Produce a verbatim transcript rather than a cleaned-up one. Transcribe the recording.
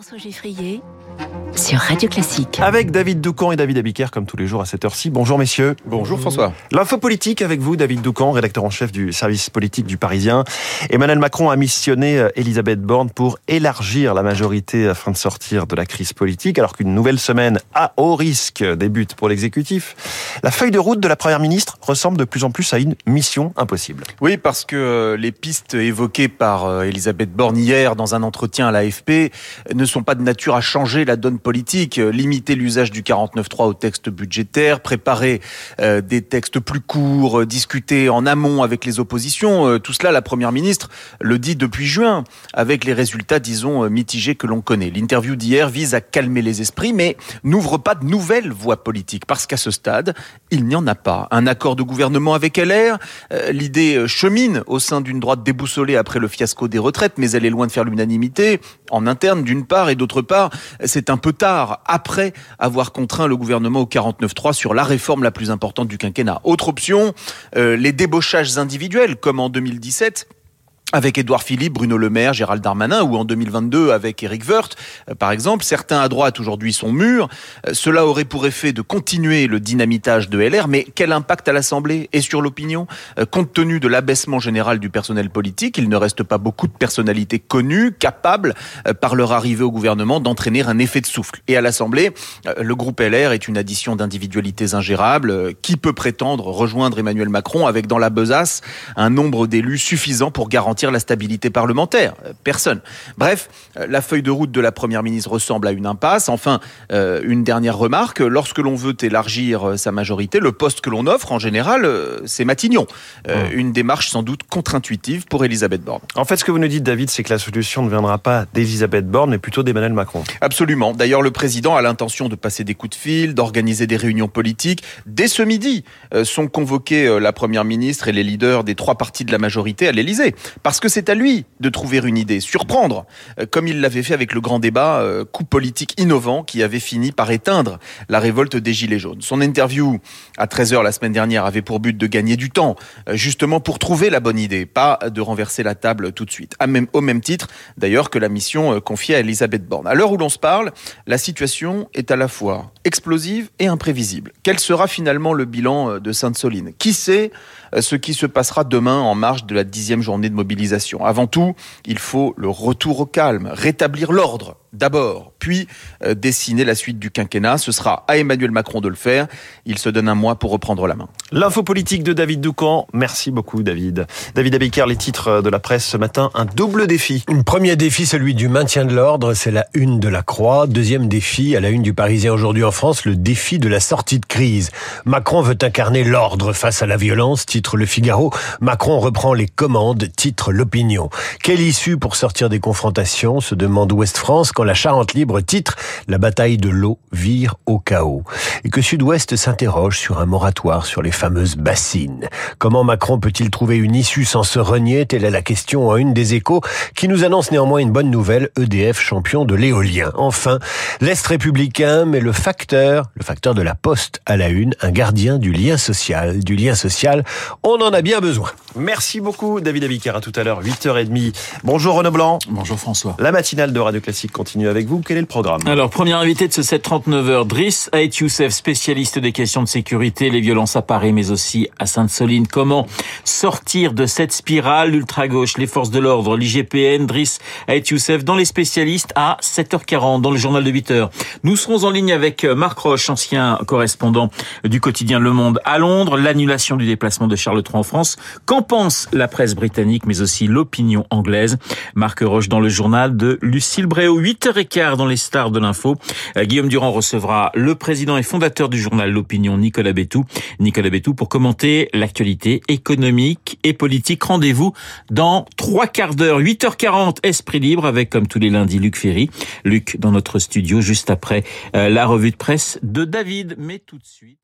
François Geoffrey sur Radio Classique. Avec David Doucan et David Abikaire, comme tous les jours à cette heure-ci. Bonjour messieurs. Bonjour François. L'info politique avec vous, David Doucan, rédacteur en chef du service politique du Parisien. Emmanuel Macron a missionné Elisabeth Borne pour élargir la majorité afin de sortir de la crise politique, alors qu'une nouvelle semaine à haut risque débute pour l'exécutif. La feuille de route de la Première ministre ressemble de plus en plus à une mission impossible. Oui, parce que les pistes évoquées par Elisabeth Borne hier dans un entretien à l'A F P ne sont pas de nature à changer la donne politique, limiter l'usage du quarante-neuf trois aux textes budgétaires, préparer euh, des textes plus courts, euh, discuter en amont avec les oppositions. Euh, tout cela, la Première ministre le dit depuis juin, avec les résultats, disons, euh, mitigés que l'on connaît. L'interview d'hier vise à calmer les esprits, mais n'ouvre pas de nouvelles voies politiques, parce qu'à ce stade, il n'y en a pas. Un accord de gouvernement avec L R, euh, l'idée chemine au sein d'une droite déboussolée après le fiasco des retraites, mais elle est loin de faire l'unanimité, en interne d'une part, et d'autre part, c'est un peu tard, après avoir contraint le gouvernement au quarante-neuf trois sur la réforme la plus importante du quinquennat. Autre option, euh, les débauchages individuels, comme en deux mille dix-sept, avec Édouard Philippe, Bruno Le Maire, Gérald Darmanin, ou en deux mille vingt-deux avec Éric Woerth, par exemple. Certains à droite aujourd'hui sont mûrs. Cela aurait pour effet de continuer le dynamitage de L R, mais quel impact à l'Assemblée et sur l'opinion ? Compte tenu de l'abaissement général du personnel politique, il ne reste pas beaucoup de personnalités connues, capables, par leur arrivée au gouvernement, d'entraîner un effet de souffle. Et à l'Assemblée, le groupe L R est une addition d'individualités ingérables. Qui peut prétendre rejoindre Emmanuel Macron avec dans la besace un nombre d'élus suffisant pour garantir la stabilité parlementaire? Personne. Bref, la feuille de route de la Première ministre ressemble à une impasse. Enfin, euh, une dernière remarque, lorsque l'on veut élargir sa majorité, le poste que l'on offre, en général, euh, c'est Matignon. Euh, mmh. Une démarche sans doute contre-intuitive pour Elisabeth Borne. En fait, ce que vous nous dites, David, c'est que la solution ne viendra pas d'Elisabeth Borne, mais plutôt d'Emmanuel Macron. Absolument. D'ailleurs, le président a l'intention de passer des coups de fil, d'organiser des réunions politiques. Dès ce midi, euh, sont convoqués euh, la Première ministre et les leaders des trois partis de la majorité à l'Élysée. Parce que c'est à lui de trouver une idée, surprendre, comme il l'avait fait avec le grand débat, coup politique innovant qui avait fini par éteindre la révolte des Gilets jaunes. Son interview à treize heures la semaine dernière avait pour but de gagner du temps, justement pour trouver la bonne idée, pas de renverser la table tout de suite. Au même titre d'ailleurs que la mission confiée à Elisabeth Borne. À l'heure où l'on se parle, la situation est à la fois explosive et imprévisible. Quel sera finalement le bilan de Sainte-Soline ? Qui sait ce qui se passera demain en marge de la dixième journée de mobilisation ? Avant tout, il faut le retour au calme, rétablir l'ordre d'abord, puis euh, dessiner la suite du quinquennat. Ce sera à Emmanuel Macron de le faire. Il se donne un mois pour reprendre la main. L'info politique de David Doucan. Merci beaucoup, David. David Abikaire, les titres de la presse ce matin, un double défi. Un premier défi, celui du maintien de l'ordre, c'est la une de la Croix. Deuxième défi, à la une du Parisien aujourd'hui en France, le défi de la sortie de crise. Macron veut incarner l'ordre face à la violence, titre Le Figaro. Macron reprend les commandes, titre L'Opinion. Quelle issue pour sortir des confrontations, se demande Ouest-France, quand la Charente Libre titre « La bataille de l'eau vire au chaos ». Et que Sud-Ouest s'interroge sur un moratoire sur les fameuses bassines. Comment Macron peut-il trouver une issue sans se renier ? Telle est la question à une des Échos, qui nous annonce néanmoins une bonne nouvelle, E D F champion de l'éolien. Enfin, l'Est républicain, mais le facteur, le facteur de la poste à la une, un gardien du lien social. Du lien social, on en a bien besoin. Merci beaucoup David Abikaire, à tout à l'heure, huit heures trente. Bonjour Renaud Blanc. Bonjour François. La matinale de Radio Classique continue. Continue avec vous. Quel est le programme ? Alors, premier invité de ce sept heures trente-neuf, Driss Ait Youssef, spécialiste des questions de sécurité, les violences à Paris, mais aussi à Sainte-Soline. Comment sortir de cette spirale ? L'ultra-gauche, les forces de l'ordre, l'I G P N, Driss Ait Youssef, dans les spécialistes à sept heures quarante, dans le journal de huit heures. Nous serons en ligne avec Marc Roche, ancien correspondant du quotidien Le Monde à Londres. L'annulation du déplacement de Charles trois en France. Qu'en pense la presse britannique, mais aussi l'opinion anglaise ? Marc Roche dans le journal de Lucille Bréau. huit heures quinze dans les stars de l'info. Guillaume Durand recevra le président et fondateur du journal L'Opinion, Nicolas Beytout. Nicolas Beytout pour commenter l'actualité économique et politique. Rendez-vous dans trois quarts d'heure. huit heures quarante, Esprit Libre avec, comme tous les lundis, Luc Ferry. Luc dans notre studio juste après la revue de presse de David. Mais tout de suite...